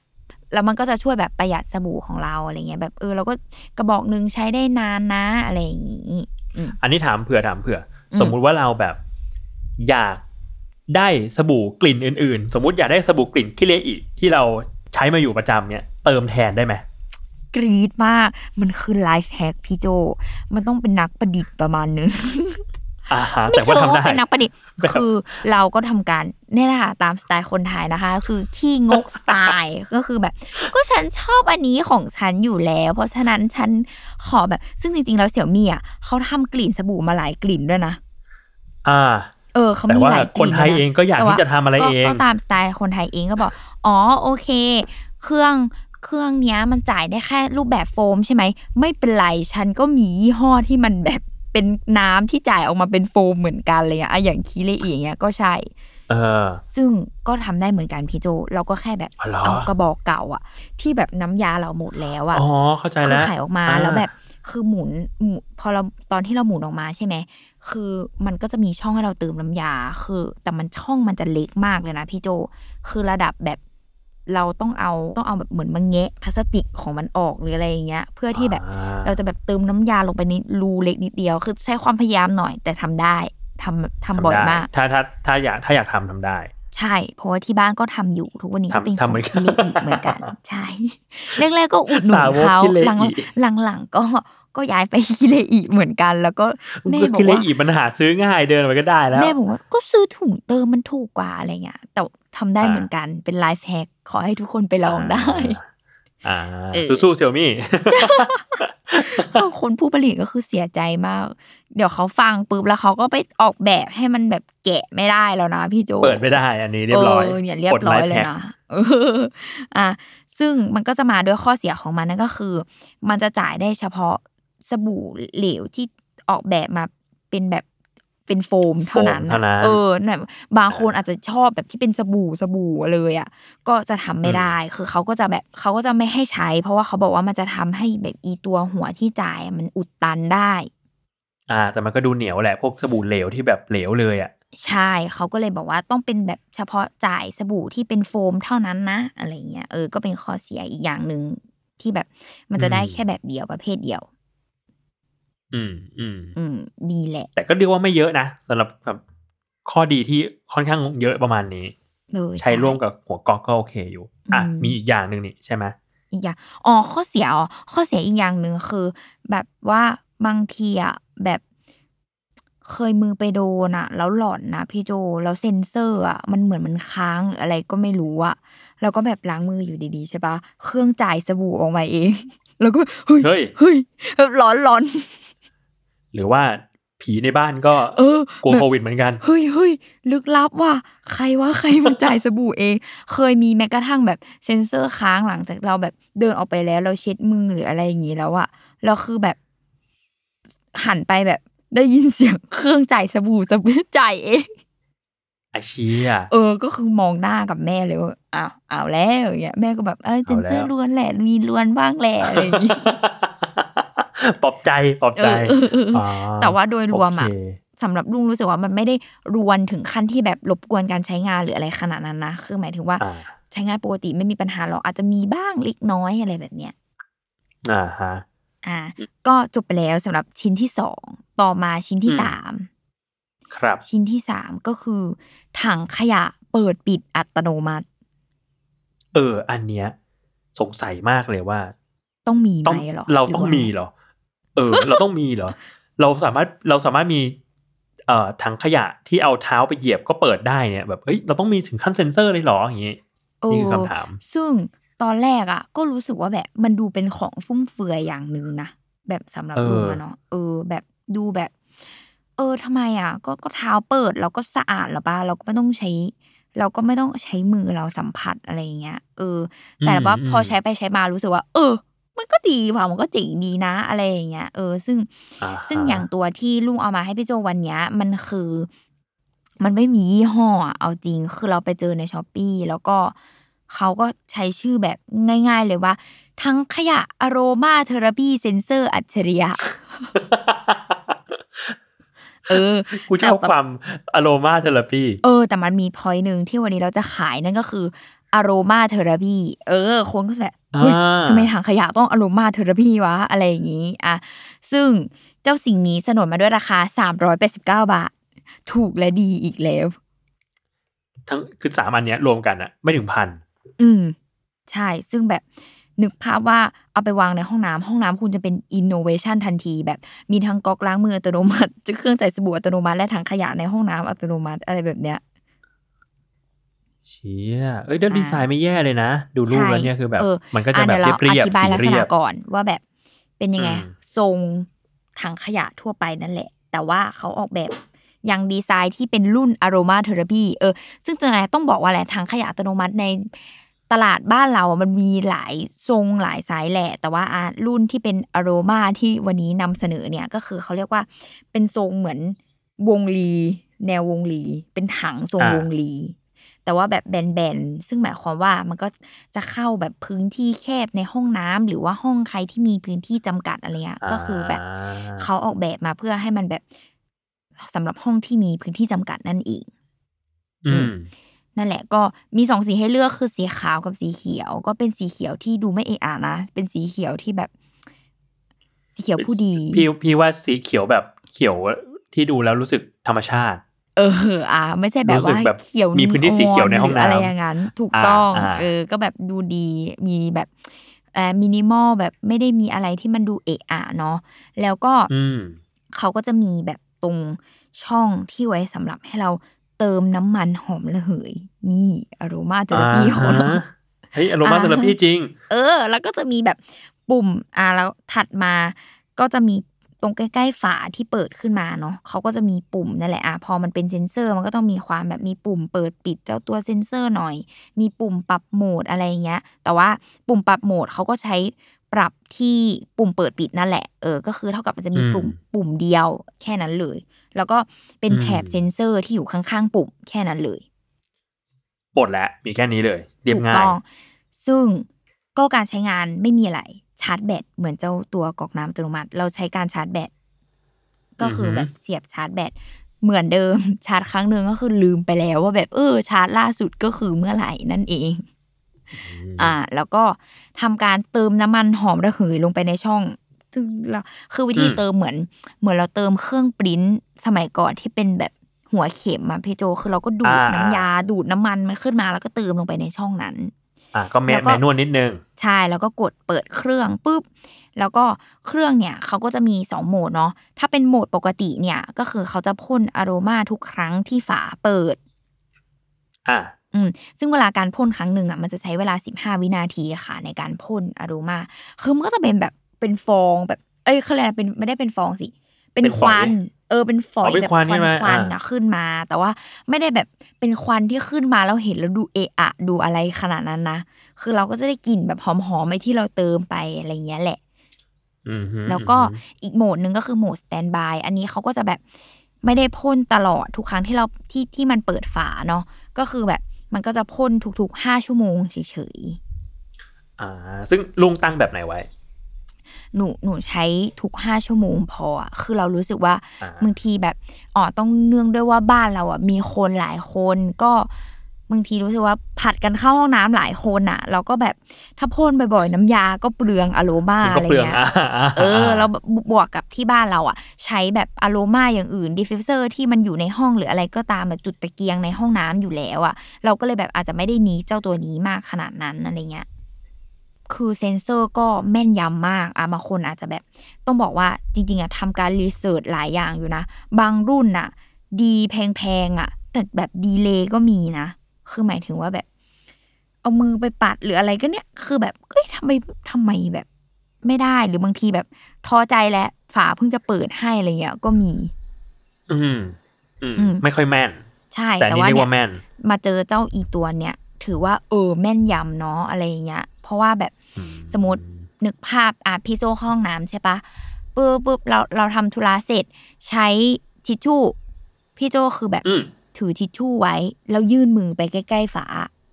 แล้วมันก็จะช่วยแบบประหยัดสบู่ของเราอะไรเงี้ยแบบเราก็กระบอกนึงใช้ได้นานนะอะไรอย่างงี้อันนี้ถามเผื่อสมมุติว่าเราแบบอยากได้สบู่กลิ่นอื่นๆสมมุติอยากได้สบู่กลิ่นคิเลอิที่เราใช้มาอยู่ประจำเนี่ยเติมแทนได้ไหมกรี๊ดมากมันคือไลฟ์แฮกพี่โจมันต้องเป็นนักประดิษฐ์ประมาณนึงไม่เชื่อว่าเป็นนักประดิษฐ์คือเราก็ทำการเนี่ยแหละค่ะตามสไตล์คนไทยนะคะคือขี้งกสไตล์ก็คือแบบก็ฉันชอบอันนี้ของฉันอยู่แล้วเพราะฉะนั้นฉันขอแบบซึ่งจริงๆแล้วเสี่ยวมี่อ่ะเขาทำกลิ่นสบู่มาหลายกลิ่นด้วยนะเขามีหลายกลิ่นแต่ว่าคนไทยเองก็อยากที่จะทำอะไรเองก็ตามสไตล์คนไทยเองก็บอกอ๋อโอเคเครื่องเนี้ยมันจ่ายได้แค่รูปแบบโฟมใช่ไหมไม่เป็นไรฉันก็มียี่ห้อที่มันแบบเป็นน้ำที่จ่ายออกมาเป็นโฟมเหมือนกันเลยอะอย่างคิเลอิอย่างเงี้ยก็ใช่ซึ่งก็ทำได้เหมือนกันพี่โจเราก็แค่แบบเอากระบอกเก่าอะที่แบบน้ำยาเราหมดแล้วอะเข้าใจแล้วคือขายออกมาแล้วแบบคือหมุนพอเราตอนที่เราหมุนออกมาใช่ไหมคือมันก็จะมีช่องให้เราเติมน้ำยาคือแต่มันช่องมันจะเล็กมากเลยนะพี่โจคือระดับแบบเราต้องเอาแบบเหมือนมาแงะพลาสติกของมันออกหรืออะไรอย่างเงี้ยเพื่อที่แบบเราจะแบบเติมน้ำยาลงไปในรูเล็กนิดเดียวคือใช้ความพยายามหน่อยแต่ทำได้ทำบ่อยมากถ้าอยากทำได้ใช่เพราะว่าที่บ้านก็ทำอยู่ทุกวันนี้ก็เป็นของคิเลอิเหมือนกันใช่แรกๆก็อุดหนุนเขาหลังๆก็ย้ายไปคิเลอิเหมือนกันแล้วก็แม่บอกว่าคิเลอิมันหาซื้อง่ายเดินไปก็ได้แล้วแม่บอกว่าก็ซื้อถุงเติมมันถูกกว่าอะไรเงี้ยแต่ทำได้เหมือนกันเป็นไลฟ์แฮกขอให้ทุกคนไปลองได้สู้ๆ Xiaomi คนผู้ผลิตก็คือเสียใจมากเดี๋ยวเขาฟังปุ๊บแล้วเขาก็ไปออกแบบให้มันแบบแกะไม่ได้แล้วนะพี่โจเปิดไม่ได้อันนี้เรียบร้อยเนี่ยเรียบร้อยเลยนะซึ่งมันก็จะมาด้วยข้อเสียของมันนั่นก็คือมันจะจ่ายได้เฉพาะสบู่เหลวที่ออกแบบมาเป็นแบบเป็นโฟมเท่านั้นเนี่ยบางคนอาจจะชอบแบบที่เป็นสบู่เลยอ่ะก็จะทำไม่ได้คือเขาก็จะไม่ให้ใช้เพราะว่าเขาบอกว่ามันจะทำให้แบบอีตัวหัวที่จ่ายมันอุดตันได้แต่มันก็ดูเหนียวแหละพวกสบู่เหลวที่แบบเหลวเลยอ่ะใช่เขาก็เลยบอกว่าต้องเป็นแบบเฉพาะจ่ายสบู่ที่เป็นโฟมเท่านั้นนะอะไรเงี้ยก็เป็นข้อเสียอีกอย่างนึงที่แบบมันจะได้แค่แบบเดียวประเภทเดียวดีแหละแต่ก็เรียกว่าไม่เยอะนะสำหรับข้อดีที่ค่อนข้างเยอะประมาณนี้ใช้ร่วมกับหัวก๊อกก็โอเคอยู่มีอีกอย่างนึงนี่ใช่ไหมอีกอย่างข้อเสียอีกอย่างนึงคือแบบว่าบางทีอ่ะแบบเคยมือไปโดนอ่ะแล้วหลอนนะพี่โจแล้วเซ็นเซอร์อ่ะมันเหมือนมันค้างอะไรก็ไม่รู้อ่ะแล้วก็แบบล้างมืออยู่ดีๆใช่ปะเครื่องจ่ายสบู่ออกมาเองแล้วก็เฮ้ยร้อนหรือว่าผีในบ้านก็กลัวโควิดเหมือนกันเฮ้ยลึกลับว่ะใครมันจ่ายสบู่เองเคยมีแม้กระทั่งแบบเซ็นเซอร์ค้างหลังจากเราแบบเดินออกไปแล้วเราเช็ดมือหรืออะไรอย่างงี้แล้วอ่ะเราคือแบบหันไปแบบได้ยินเสียงเครื่องจ่ายสบู่จ่ายเองไอ้เชี่ยก็คือมองหน้ากับแม่เลยว่าอ้าวแล้วอย่างเงี้ยแม่ก็แบบเซ็นเซอร์ล้วนแหละมีล้วนบ้างแหละอะไรอย่างงี้ปลอบใจแต่ว่าโดยรวมอ่ะสำหรับลุงรู้สึกว่ามันไม่ได้รวนถึงขั้นที่แบบรบกวนการใช้งานหรืออะไรขนาดนั้นนะคือหมายถึงว่าใช้งานปกติไม่มีปัญหาหรอกอาจจะมีบ้างเล็กน้อยอะไรแบบเนี้ยฮะก็จบไปแล้วสำหรับชิ้นที่2ต่อมาชิ้นที่3 ชิ้นที่3ก็คือถังขยะเปิดปิดอัตโนมัติอันเนี้ยสงสัยมากเลยว่าต้องมีไหมหรอเราต้องมีหรอเราต้องมีหรอเราสามารถมีถังขยะที่เอาเท้าไปเหยียบก็เปิดได้เนี่ยแบบเฮ้ยเราต้องมีถึงขั้นเซ็นเซอร์เลยหรออย่างงี้นี่คือคำถามซึ่งตอนแรกอ่ะก็รู้สึกว่าแบบมันดูเป็นของฟุ่มเฟือยอย่างนึงนะแบบสำหรับลุงอะเนาะแบบดูแบบทำไมอ่ะก็เท้าเปิดแล้วก็สะอาดหรอป่ะเราก็ไม่ต้องใช้มือเราสัมผัสอะไรอย่างเงี้ยแต่ว่าพอใช้ไปใช้มารู้สึกว่ามันก็ดีว่ะมันก็เจ๋งดีนะอะไรอย่างเงี้ยซึ่งอย่างตัวที่ลุงเอามาให้พี่โจวันเนี้ยมันไม่มียี่ห้อเอาจริงคือเราไปเจอใน Shopee แล้วก็เขาก็ใช้ชื่อแบบง่ายๆเลยว่าทั้งขยะอโรมาเทอราปีเซนเซอร์อัจฉริยะกูชอบความอโรมาเทอราปีแต่มันมีพอยต์นึงที่วันนี้เราจะขายนั่นก็คืออโรมาเทอราปีคนก็แบบเฮ้ยทำไมถังขยะต้องอโรมาเทอราปีวะอะไรอย่างงี้อ่ะซึ่งเจ้าสิ่งนี้สนนมาด้วยราคา389บาทถูกและดีอีกแล้วทั้งคือ3อันเนี้ยรวมกันอะไม่ถึงพันใช่ซึ่งแบบนึกภาพว่าเอาไปวางในห้องน้ำคุณจะเป็นอินโนเวชั่นทันทีแบบมีทั้งก๊อกล้างมืออัตโนมัติเครื่องจ่ายสบู่อัตโนมัติและถังขยะในห้องน้ำอัตโนมัติอะไรแบบเนี้ยเชี่ยด้านดีไซน์ไม่แย่เลยนะดูรูปแล้วเนี่ยคือแบบมันก็จะแบบเรียบๆอธิบายลักษณะก่อนว่าแบบเป็นยังไงทรงถังขยะทั่วไปนั่นแหละแต่ว่าเขาออกแบบยังดีไซน์ที่เป็นรุ่นอโรมาเทอราปีซึ่งจะต้องบอกว่าอะไรถังขยะอัตโนมัติในตลาดบ้านเรามันมีหลายทรงหลายสายแหละแต่ว่ารุ่นที่เป็นอโรมาที่วันนี้นำเสนอเนี่ยก็คือเขาเรียกว่าเป็นทรงเหมือนวงลีแนววงลีเป็นถังทรงวงลีแต่ว่าแบบแบนๆซึ่งหมายความว่ามันก็จะเข้าแบบพื้นที่แคบในห้องน้ำหรือว่าห้องใครที่มีพื้นที่จำกัดอะไรเงี้ยก็คือแบบเขาออกแบบมาเพื่อให้มันแบบสำหรับห้องที่มีพื้นที่จำกัดนั่นเองนั่นแหละก็มี2สีให้เลือกคือสีขาวกับสีเขียวก็เป็นสีเขียวที่ดูไม่เอะอะนะเป็นสีเขียวที่แบบสีเขียวผู้ดีพี่ว่าสีเขียวแบบเขียวที่ดูแล้วรู้สึกธรรมชาติไม่ใช่แบบว่าเขียวมีพื้นที่สีเขียวในห้องน้ำอะไรอย่างนั้นถูกต้องก็แบบดูดีมีแบบมินิมอลแบบไม่ได้มีอะไรที่มันดูเอะอะเนาะแล้วก็เขาก็จะมีแบบตรงช่องที่ไว้สำหรับให้เราเติมน้ำมันหอมระเหยนี่อโรมาเทอราปีของเราเฮ้ยอโรมาเทอราปีจริงแล้วก็จะมีแบบปุ่มแล้วถัดมาก็จะมีตรงใกล้ๆฝาที่เปิดขึ้นมาเนาะเขาก็จะมีปุ่มนั่นแหละพอมันเป็นเซ็นเซอร์มันก็ต้องมีความแบบมีปุ่มเปิดปิดเจ้าตัวเซ็นเซอร์หน่อยมีปุ่มปรับโหมดอะไรอย่างเงี้ยแต่ว่าปุ่มปรับโหมดเขาก็ใช้ปรับที่ปุ่มเปิดปิดนั่นแหละก็คือเท่ากับมันจะมีปุ่มเดียวแค่นั้นเลยแล้วก็เป็นแถบเซ็นเซอร์ที่อยู่ข้างๆปุ่มแค่นั้นเลยหมดแล้วมีแค่นี้เลยเรียบง่ายซึ่งก็การใช้งานไม่มีอะไรชาร์จแบตเหมือนเจ้าตัวกรอกน้ำอัตโนมัติเราใช้การชาร์จแบตก็คือแบบเสียบชาร์จแบตเหมือนเดิมชาร์จครั้งนึงก็คือลืมไปแล้วว่าแบบชาร์จล่าสุดก็คือเมื่อไหร่นั่นเองแล้วก็ทำการเติมน้ำมันหอมระเหยลงไปในช่องคือวิธีเติมเหมือนเราเติมเครื่องปริ้นสมัยก่อนที่เป็นแบบหัวเข็มพี่โจคือเราก็ดูดน้ำยาดูดน้ำมันมันขึ้นมาแล้วก็เติมลงไปในช่องนั้นก็แมนนวลนิดนึงใช่แล้วก็กดเปิดเครื่องปุ๊บแล้วก็เครื่องเนี่ยเขาก็จะมี2โหมดเนาะถ้าเป็นโหมดปกติเนี่ยก็คือเขาจะพ่นอโรมาทุกครั้งที่ฝาเปิดซึ่งเวลาการพ่นครั้งหนึ่งมันจะใช้เวลา15วินาทีค่ะในการพ่นอโรมาคือมันก็จะเป็นแบบเป็นฟองแบบเขาเรียกเป็นไม่ได้เป็นฟองสิเป็นควันเป็นฝอยแบบควันนะขึ้นมาแต่ว่าไม่ได้แบบเป็นควันที่ขึ้นมาแล้วเห็นแล้วดูเอะอะดูอะไรขนาดนั้นนะคือเราก็จะได้กลิ่นแบบหอมๆไอ้ที่เราเติมไปอะไรเงี้ยแหละแล้วก็อีกโหมดนึงก็คือโหมดสแตนบายอันนี้เขาก็จะแบบไม่ได้พ่นตลอดทุกครั้งที่เราที่มันเปิดฝาเนาะก็คือแบบมันก็จะพ่นทุกๆ5ชั่วโมงเฉยๆซึ่งลุงตั้งแบบไหนไว้หนูใช้ทุก5ชั่วโมงพอคือเรารู้สึกว่าบางทีแบบต้องเนื่องด้วยว่าบ้านเรามีคนหลายคนก็ บางทีรู้สึกว่าผัดกันเข้าห้องน้ำหลายคนอ่ะเราก็แบบถ้าพ่นบ่อยๆน้ำยาก็เปลืองอโรมาอะไรเงี้ยเราบวกกับที่บ้านเราอ่ะใช้แบบอโรมาอย่างอื่นดิฟฟิวเซอร์ที่มันอยู่ในห้องหรืออะไรก็ตามแบบจุดตะเกียงในห้องน้ำอยู่แล้วอ่ะเราก็เลยแบบอาจจะไม่ได้หนีเจ้าตัวนี้มากขนาดนั้นอะไรเงี้ยคือเซนเซอร์ก็แม่นยำมากบางคนอาจจะแบบต้องบอกว่าจริงๆอ่ะทำการรีเสิร์ชหลายอย่างอยู่นะบางรุ่นอ่ะดีแพงๆอ่ะแต่แบบดีเลย์ก็มีนะคือหมายถึงว่าแบบเอามือไปปัดหรืออะไรก็เนี่ยคือแบบเอ้ยทำไมแบบไม่ได้หรือบางทีแบบท้อใจแล้วฝาเพิ่งจะเปิดให้อะไรเงี้ยก็มีไม่ค่อยแม่นใช่แต่ว่าเนี่ยมาเจอเจ้าอีตัวเนี่ยถือว่าแม่นยำเนาะอะไรเงี้ยเพราะว่าแบบสมมตินึกภาพพี่โจห้องน้ำใช่ปะปุ๊บเราทำธุระเสร็จใช้ทิชชู่พี่โจคือแบบถือทิชชู่ไว้แล้วยื่นมือไปใกล้ๆฝา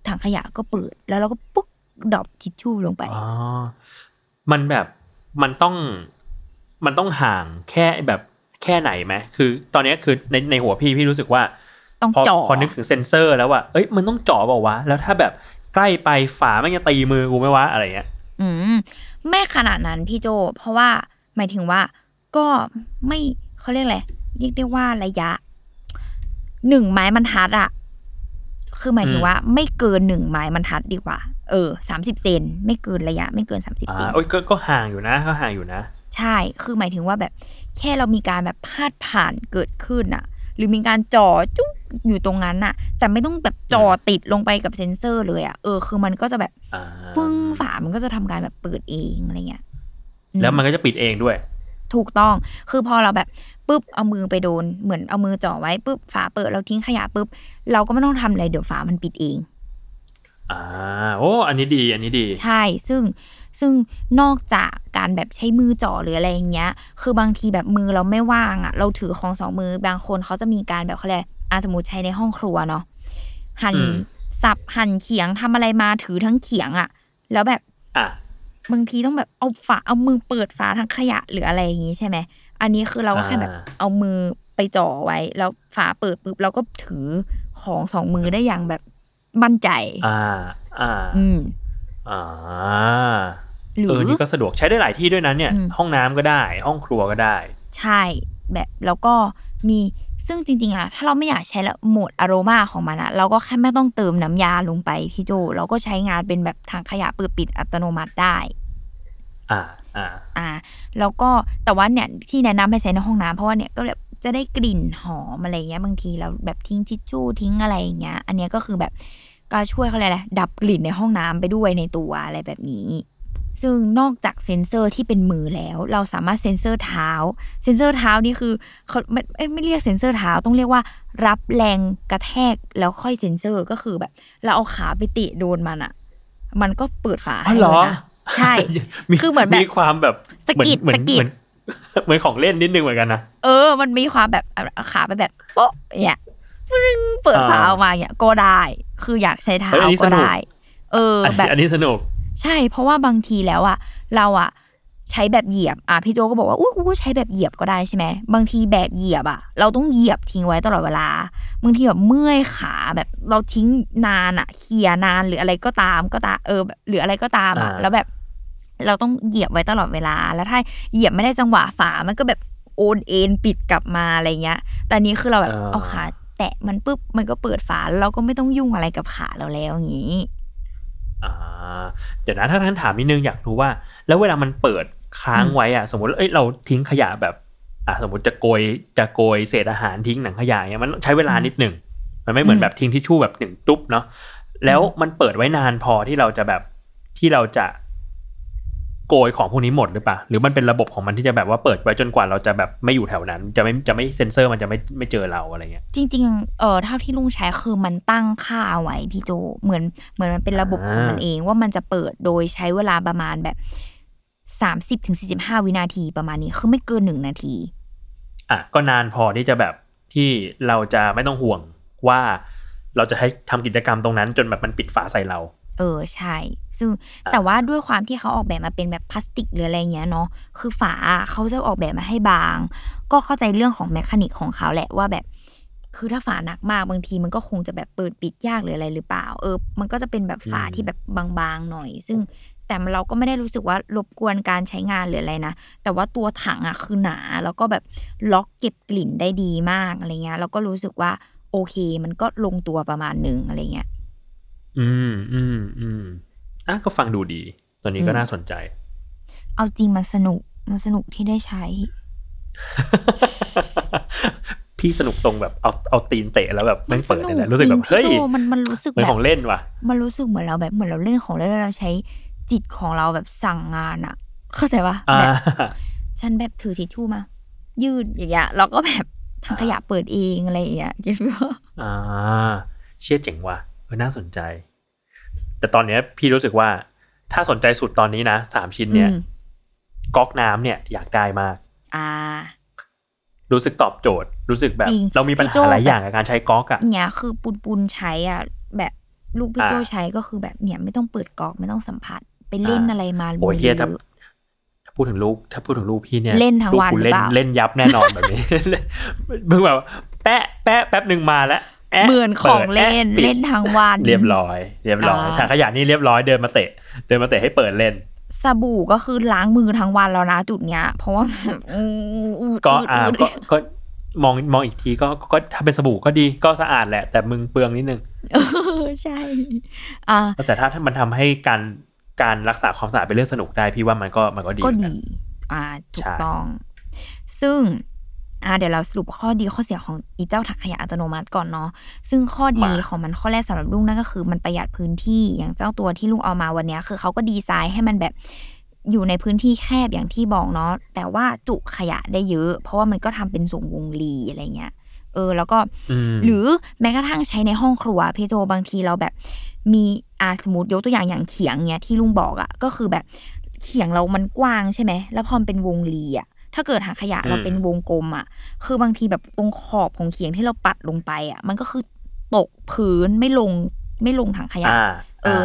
ถังขยะก็เปิดแล้วเราก็ปุ๊กดรอปทิชชู่ลงไปมันแบบมันต้องห่างแค่แบบแค่ไหนไหมคือตอนนี้คือในหัวพี่รู้สึกว่าต้องจ่อพอนึกถึงเซ็นเซอร์แล้วว่าเอ้ยมันต้องจ่อเปล่าวะแล้วถ้าแบบใกล้ไปฝามันจะตีมือกูไม่วะอะไรเงี้ยไม่ขนาดนั้นพี่โจเพราะว่าหมายถึงว่าก็ไม่เขาเรียกอะไรเรียกได้ว่าระยะ1ไม้บรรทัดอ่ะคือหมายถึงว่าไม่เกิน1ไม้บรรทัดดีกว่า30เซนไม่เกินระยะไม่เกิน30เซนก็ห่างอยู่นะก็ห่างอยู่นะใช่คือหมายถึงว่าแบบแค่เรามีการแบบพาดผ่านเกิดขึ้นน่ะหรือมีการจ่อจุ๊บอยู่ตรงนั้นน่ะแต่ไม่ต้องแบบจ่อติดลงไปกับเซ็นเซอร์เลยอ่ะคือมันก็จะแบบปึ้งฝามันก็จะทำการแบบเปิดเองอะไรเงี้ยแล้วมันก็จะปิดเองด้วยถูกต้องคือพอเราแบบปุ๊บเอามือไปโดนเหมือนเอามือจ่อไว้ปุ๊บฝาเปิดเราทิ้งขยะปุ๊บเราก็ไม่ต้องทำอะไรเดี๋ยวฝามันปิดเองอันนี้ดีใช่ซึ่งนอกจากการแบบใช้มือจ่อหรืออะไรอย่างเงี้ยคือบางทีแบบมือเราไม่ว่างอ่ะเราถือของสองมือบางคนเขาจะมีการแบบเขาเรียกสมมติใช้ในห้องครัวเนาะหั่นสับหั่นเขียงทำอะไรมาถือทั้งเขียงอ่ะแล้วแบบบางทีต้องแบบเอามือเปิดฝาทั้งขยะหรืออะไรอย่างงี้ใช่ไหมอันนี้คือเราก็แค่แบบเอามือไปจ่อไว้แล้วฝาเปิดปุ๊บเราก็ถือของสองมือได้อย่างแบบมั่นใจหรือนี่ก็สะดวกใช้ได้หลายที่ด้วยนั้นเนี่ยห้องน้ำก็ได้ห้องครัวก็ได้ใช่แบบแล้วก็มีซึ่งจริงๆอะถ้าเราไม่อยากใช้ละโหมดอโรมาของมันอะเราก็แค่ไม่ต้องเติมน้ำยาลงไปพี่โจเราก็ใช้งานเป็นแบบถังขยะเปิดปิดอัตโนมัติได้แล้วก็แต่ว่าเนี่ยที่แนะนำให้ใช้ในห้องน้ำเพราะว่าเนี่ยก็แบบจะได้กลิ่นหอมอะไรเงี้ยบางทีเราแบบทิ้งทิชชู่ทิ้งอะไรอย่างเงี้ยอันเนี้ยก็คือแบบก็ช่วยเขาเลยแหละดับกลิ่นในห้องน้ำไปด้วยในตัวอะไรแบบนี้ซึ่งนอกจากเซ็นเซอร์ที่เป็นมือแล้วเราสามารถเซ็นเซอร์เท้านี่คือเขาไม่เรียกเซ็นเซอร์เท้าต้องเรียกว่ารับแรงกระแทกแล้วค่อยเซ็นเซอร์ก็คือแบบเราเอาขาไปติโดนมันอ่ะมันก็เปิดฝาให้เรานะใช่คือเหมือนแบบมีความแบบสะกิดเหมือนของเล่นนิดนึงเหมือนกันนะมันมีความแบบขาไปแบบโป๊ะเนี่ยปรึ้งเปิดฝาออกมาเนี่ยก็ได้คืออยากใช้เท้าก็ได้แบบอันนี้สนุกใช่เพราะว่าบางทีแล้วอ่ะเราอ่ะใช้แบบเหยียบพี่โจก็บอกว่าอุ๊ยกูก็ใช้แบบเหยียบก็ได้ใช่ไหมบางทีแบบเหยียบอ่ะเราต้องเหยียบทิ้งไว้ตลอดเวลาบางทีแบบเมื่อยขาแบบเราทิ้งนานอ่ะเขี่ยนานหรืออะไรก็ตามหรืออะไรก็ตามอ่ะแล้วแบบเราต้องเหยียบไว้ตลอดเวลาแล้วถ้าเหยียบไม่ได้จังหวะฝามันก็แบบโอนเอ็นปิดกลับมาอะไรเงี้ยแต่นี้คือเราแบบเอาขาแตะมันปุ๊บมันก็เปิดฝาเราก็ไม่ต้องยุ่งอะไรกับขาเราแล้วอย่างงี้เดี๋ยวนะถ้าท่านถามนิดนึงอยากรู้ว่าแล้วเวลามันเปิดค้างไว้อะสมมติเราทิ้งขยะแบบสมมติจะโกยเศษอาหารทิ้งหนังขยะเนี่ยมันใช้เวลานิดนึงมันไม่เหมือนแบบทิ้งทิชชู่แบบหนึ่งตุ๊บเนาะแล้วมันเปิดไว้นานพอที่เราจะโกยของพวกนี้หมดหรือเปล่าหรือมันเป็นระบบของมันที่จะแบบว่าเปิดไว้จนกว่าเราจะแบบไม่อยู่แถวนั้นจะไม่เซ็นเซอร์มันจะไม่เจอเราอะไรเงี้ยจริงๆเท่าที่ลุงใช้คือมันตั้งค่าไว้พี่โจเหมือนมันเป็นระบบของมันเองว่ามันจะเปิดโดยใช้เวลาประมาณแบบ30-45 วินาทีประมาณนี้คือไม่เกิน1นาทีก็นานพอที่จะแบบที่เราจะไม่ต้องห่วงว่าเราจะให้ทำกิจกรรมตรงนั้นจนแบบมันปิดฝาใส่เราใช่ซึ่งแต่ว่าด้วยความที่เขาออกแบบมาเป็นแบบพลาสติกหรืออะไรเงี้ยเนาะคือฝาเขาจะออกแบบมาให้บางก็เข้าใจเรื่องของแมคานิกของเขาแหละว่าแบบ คือถ้าฝาหนักมากบางทีมันก็คงจะแบบเปิดปิดยากหรืออะไรหรือเปล่ามันก็จะเป็นแบบฝาที่แบบบางๆหน่อยซึ่งแต่เราก็ไม่ได้รู้สึกว่ารบกวนการใช้งานหรืออะไรนะแต่ว่าตัวถังอ่ะคือหนาแล้วก็แบบล็อกเก็บกลิ่นได้ดีมากอะไรเงี้ยเราก็รู้สึกว่าโอเคมันก็ลงตัวประมาณนึงอะไรเงี้ยอ่ะก็ฟังดูดีตัวนี้ก็น่าสนใจเอาจริงมันสนุกที่ได้ใช้ พี่สนุกตรงแบบเอาตีนเตะแล้วแบบไม่เปิดเลยรู้สึกแบบเฮ้ยมันรู้สึกแบบของเล่นว่ะมันรู้สึกเหมือนเราแบบเหมือนเราเล่นของเล่นแล้วเราใช้จิตของเราแบบสั่งงานอ่ะเข้าใจป่ะแบบฉันแบบถือทิชชู่มายืดอย่างเงี้ยเราก็แบบทางขยะเปิดเองอะไรอย่างเงี้ยคิดว่าเชี่ยเจ๋งว่ะน่าสนใจแต่ตอนนี้พี่รู้สึกว่าถ้าสนใจสุดตอนนี้นะ3ชิ้นเนี่ยก๊อกน้ำเนี่ยอยากได้มากรู้สึกตอบโจทย์รู้สึกแบบเรามีปัญหาหลายอย่างกับการใช้ก๊อกอ่ะเนี่ยคือปุนใช้อ่ะแบบลูกพี่โจใช้ก็คือแบบเนี่ยไม่ต้องเปิดก๊อกไม่ต้องสัมผัสไปเล่นอะไรมาโอ้ยเฮียถ้าพูดถึงลูกพี่เนี่ยเล่นทั้งวันเล่นยับแน่นอนแบบนี้มึงแบบแปะแป๊บนึงมาแล้วเหมือนของเล่นเล่นทั้งวันเรียบร้อยถังขยะนี่เรียบร้อยเดินมาเตะให้เปิดเล่นสบู่ก็คือล้างมือทั้งวันแล้วนะจุดเนี้ยเพราะว่าก็มองอีกทีก็ถ้าเป็นสบู่ก็ดีก็สะอาดแหละแต่มึงเปลืองนิดนึงใช่แต่ถ้ามันทำให้การรักษาความสะอาดเป็นเรื่องสนุกได้พี่ว่ามันก็ดีถูกต้องซึ่งเดี๋ยวเราสรุปข้อดีข้อเสียของอีเจ้าถังขยะอัตโนมัติก่อนเนาะซึ่งข้อดีของมันข้อแรกสำหรับลุงนั่นก็คือมันประหยัดพื้นที่อย่างเจ้าตัวที่ลุงเอามาวันนี้คือเขาก็ดีไซน์ให้มันแบบอยู่ในพื้นที่แคบอย่างที่บอกเนาะแต่ว่าจุขยะได้เยอะเพราะว่ามันก็ทำเป็นทรงวงรีอะไรเงี้ยแล้วก็หรือแม้กระทั่งใช้ในห้องครัวพี่โจบางทีเราแบบมีสมมติยกตัวอย่างเขียงเนี้ยที่ลุงบอกอ่ะก็คือแบบเขียงเรามันกว้างใช่ไหมแล้วพอมันเป็นวงรีอ่ะถ้าเกิดถังขยะเราเป็นวงกลมอ่ะคือบางทีแบบตรงขอบของเขียงที่เราปัดลงไปอ่ะมันก็คือตกพื้นไม่ลงถังขยะ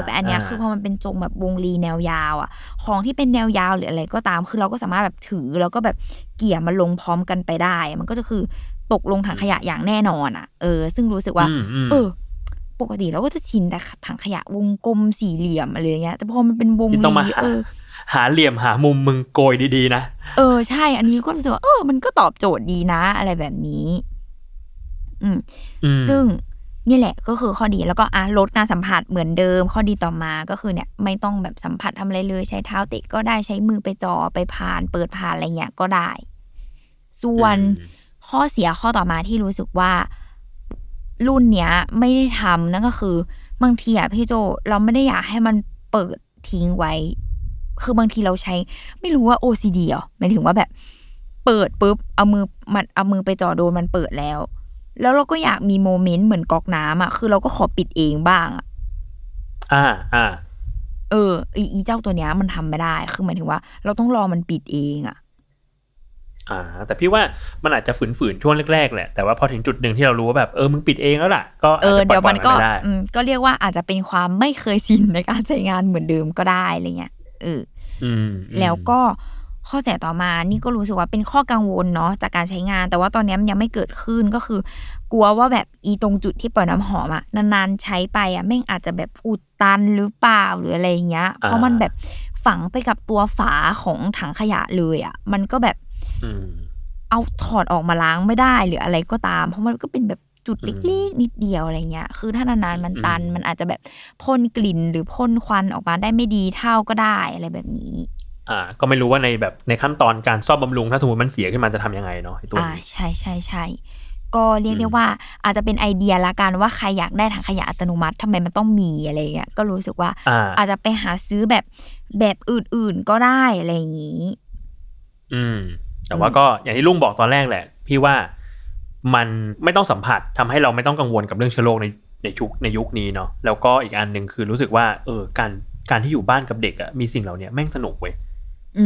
แต่อันเนี้ยคือพอมันเป็นทรงแบบวงรีแนวยาวอ่ะของที่เป็นแนวยาวหรืออะไรก็ตามคือเราก็สามารถแบบถือแล้วก็แบบเกี่ยมันลงพร้อมกันไปได้มันก็จะคือตกลงถังขยะอย่างแน่นอนอ่ะซึ่งรู้สึกว่าปกติเราก็จะชินแต่ถังขยะวงกลมสี่เหลี่ยมอะไรอย่างเงี้ยแต่พอมันเป็นวงรีหาเหลี่ยมหามุมมึงโกยดีๆนะใช่อันนี้ก็รู้สึกว่ามันก็ตอบโจทย์ดีนะอะไรแบบนี้ซึ่งนี่แหละก็คือข้อดีแล้วก็ลดการสัมผัสเหมือนเดิมข้อดีต่อมาก็คือเนี่ยไม่ต้องแบบสัมผัสทำอะไรเลยใช้เท้าเตะก็ได้ใช้มือไปจ่อไปผ่านเปิดผ่านอะไรเงี้ยก็ได้ส่วนข้อเสียข้อต่อมาที่รู้สึกว่ารุ่นเนี้ยไม่ได้ทำนั่นก็คือบางทีอ่ะพี่โจเราไม่ได้อยากให้มันเปิดทิ้งไว้คือบางทีเราใช้ไม่รู้ว่า OCD เหรอหมายถึงว่าแบบเปิดปุ๊บเอามือไปจ่อโดนมันเปิดแล้วเราก็อยากมีโมเมนต์เหมือนก๊อกน้ำอ่ะคือเราก็ขอปิดเองบ้างอีเจ้าตัวเนี้ยมันทำไม่ได้คือหมายถึงว่าเราต้องรอมันปิดเองอ่ะแต่พี่ว่ามันอาจจะฝืนๆช่วงแรกๆแหละแต่ว่าพอถึงจุดหนึ่งที่เรารู้ว่าแบบมึงปิดเองแล้วล่ะก็เดี๋ยวมันก็ก็เรียกว่าอาจจะเป็นความไม่เคยชินในการใช้งานเหมือนเดิมก็ได้อะไรเงี้ยแล้วก็ข้อเสียต่อมานี่ก็รู้สึกว่าเป็นข้อกังวลเนาะจากการใช้งานแต่ว่าตอนนี้มันยังไม่เกิดขึ้นก็คือกลัวว่าแบบอีตรงจุดที่ปล่อยน้ำหอมอ่ะนานๆใช้ไปอ่ะแม่งอาจจะแบบอุดตันหรือเปล่าหรืออะไรอย่างเงี้ยเพราะมันแบบฝังไปกับตัวฝาของถังขยะเลยอ่ะมันก็แบบเอาถอดออกมาล้างไม่ได้หรืออะไรก็ตามเพราะมันก็เป็นแบบจุดเล็กๆนิดเดียวอะไรเงี้ยคือถ้านานๆมันตันมันอาจจะแบบพ่นกลิ่นหรือพ่นควันออกมาได้ไม่ดีเท่าก็ได้อะไรแบบนี้ก็ไม่รู้ว่าในแบบในขั้นตอนการซ่อมบำรุงถ้าสมมติมันเสียขึ้นมาจะทำยังไงเนาะตัวนี้ใช่ก็เรียกได้ว่าอาจจะเป็นไอเดียละกันว่าใครอยากได้ถังขยะอัตโนมัติทำไมมันต้องมีอะไรเงี้ยก็รู้สึกว่าอาจจะไปหาซื้อแบบอื่นๆก็ได้อะไรอย่างนี้แต่ว่าก็อย่างที่ลุงบอกตอนแรกแหละพี่ว่ามันไม่ต้องสัมผัสทำให้เราไม่ต้องกังวลกับเรื่องเชื้อโรคในยุคนี้เนาะแล้วก็อีกอันนึงคือรู้สึกว่าการที่อยู่บ้านกับเด็กอ่ะมีสิ่งเหล่านี้แม่งสนุกเว้ย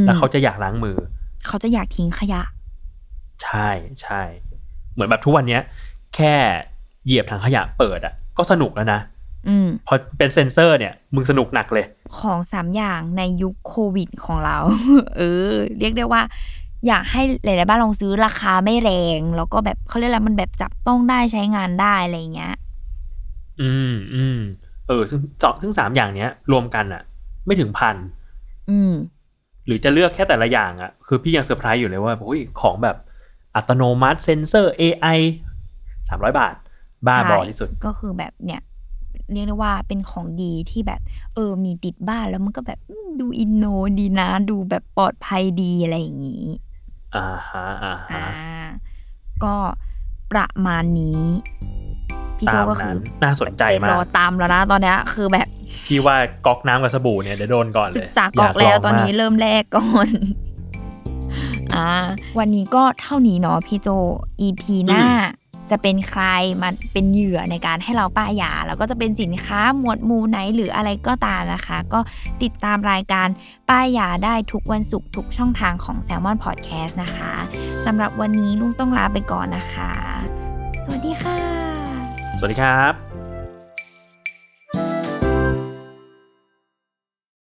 แล้วเขาจะอยากล้างมือเขาจะอยากทิ้งขยะใช่เหมือนแบบทุกวันเนี้ยแค่เหยียบถังขยะเปิดอ่ะก็สนุกแล้วนะพอเป็นเซ็นเซอร์เนี่ยมึงสนุกหนักเลยของ3อย่างในยุคโควิดของเราเรียกได้ว่า อยากให้หลายๆบ้านลองซื้อราคาไม่แรงแล้วก็แบบเขาเรียกอะไรมันแบบจับต้องได้ใช้งานได้อะไรเงี้ยซึ่ง3อย่างเนี้ยรวมกันอ่ะไม่ถึงพันหรือจะเลือกแค่แต่ละอย่างอ่ะคือพี่ยังเซอร์ไพรส์อยู่เลยว่าโอ้ยของแบบอัตโนมัติเซ็นเซอร์ AI 300 บาทบ้าบอที่สุดก็คือแบบเนี่ยเรียกได้ว่าเป็นของดีที่แบบมีติดบ้านแล้วมันก็แบบดูอินโนดีนะดูแบบปลอดภัยดีอะไรอย่างงี้ก็ประมาณนี้พี่โจก็คือน่าสนใจมากรอตามแล้วนะตอนนี้คือแบบพี่ว่าก๊อกน้ำกับสบู่เนี่ยเดี๋ยวโดนก่อนเลยศึกษาก๊อกแล้วตอนนี้เริ่มแรกก่อนวันนี้ก็เท่านี้เนาะพี่โจ EP หน้าจะเป็นใครมาเป็นเหยื่อในการให้เราป้ายยาแล้วก็จะเป็นสินค้าหมวดหมู่ไหนหรืออะไรก็ตามนะคะก็ติดตามรายการป้ายยาได้ทุกวันศุกร์ทุกช่องทางของ Salmon Podcast นะคะสำหรับวันนี้ลุงต้องลาไปก่อนนะคะสวัสดีค่ะสวัสดีครับ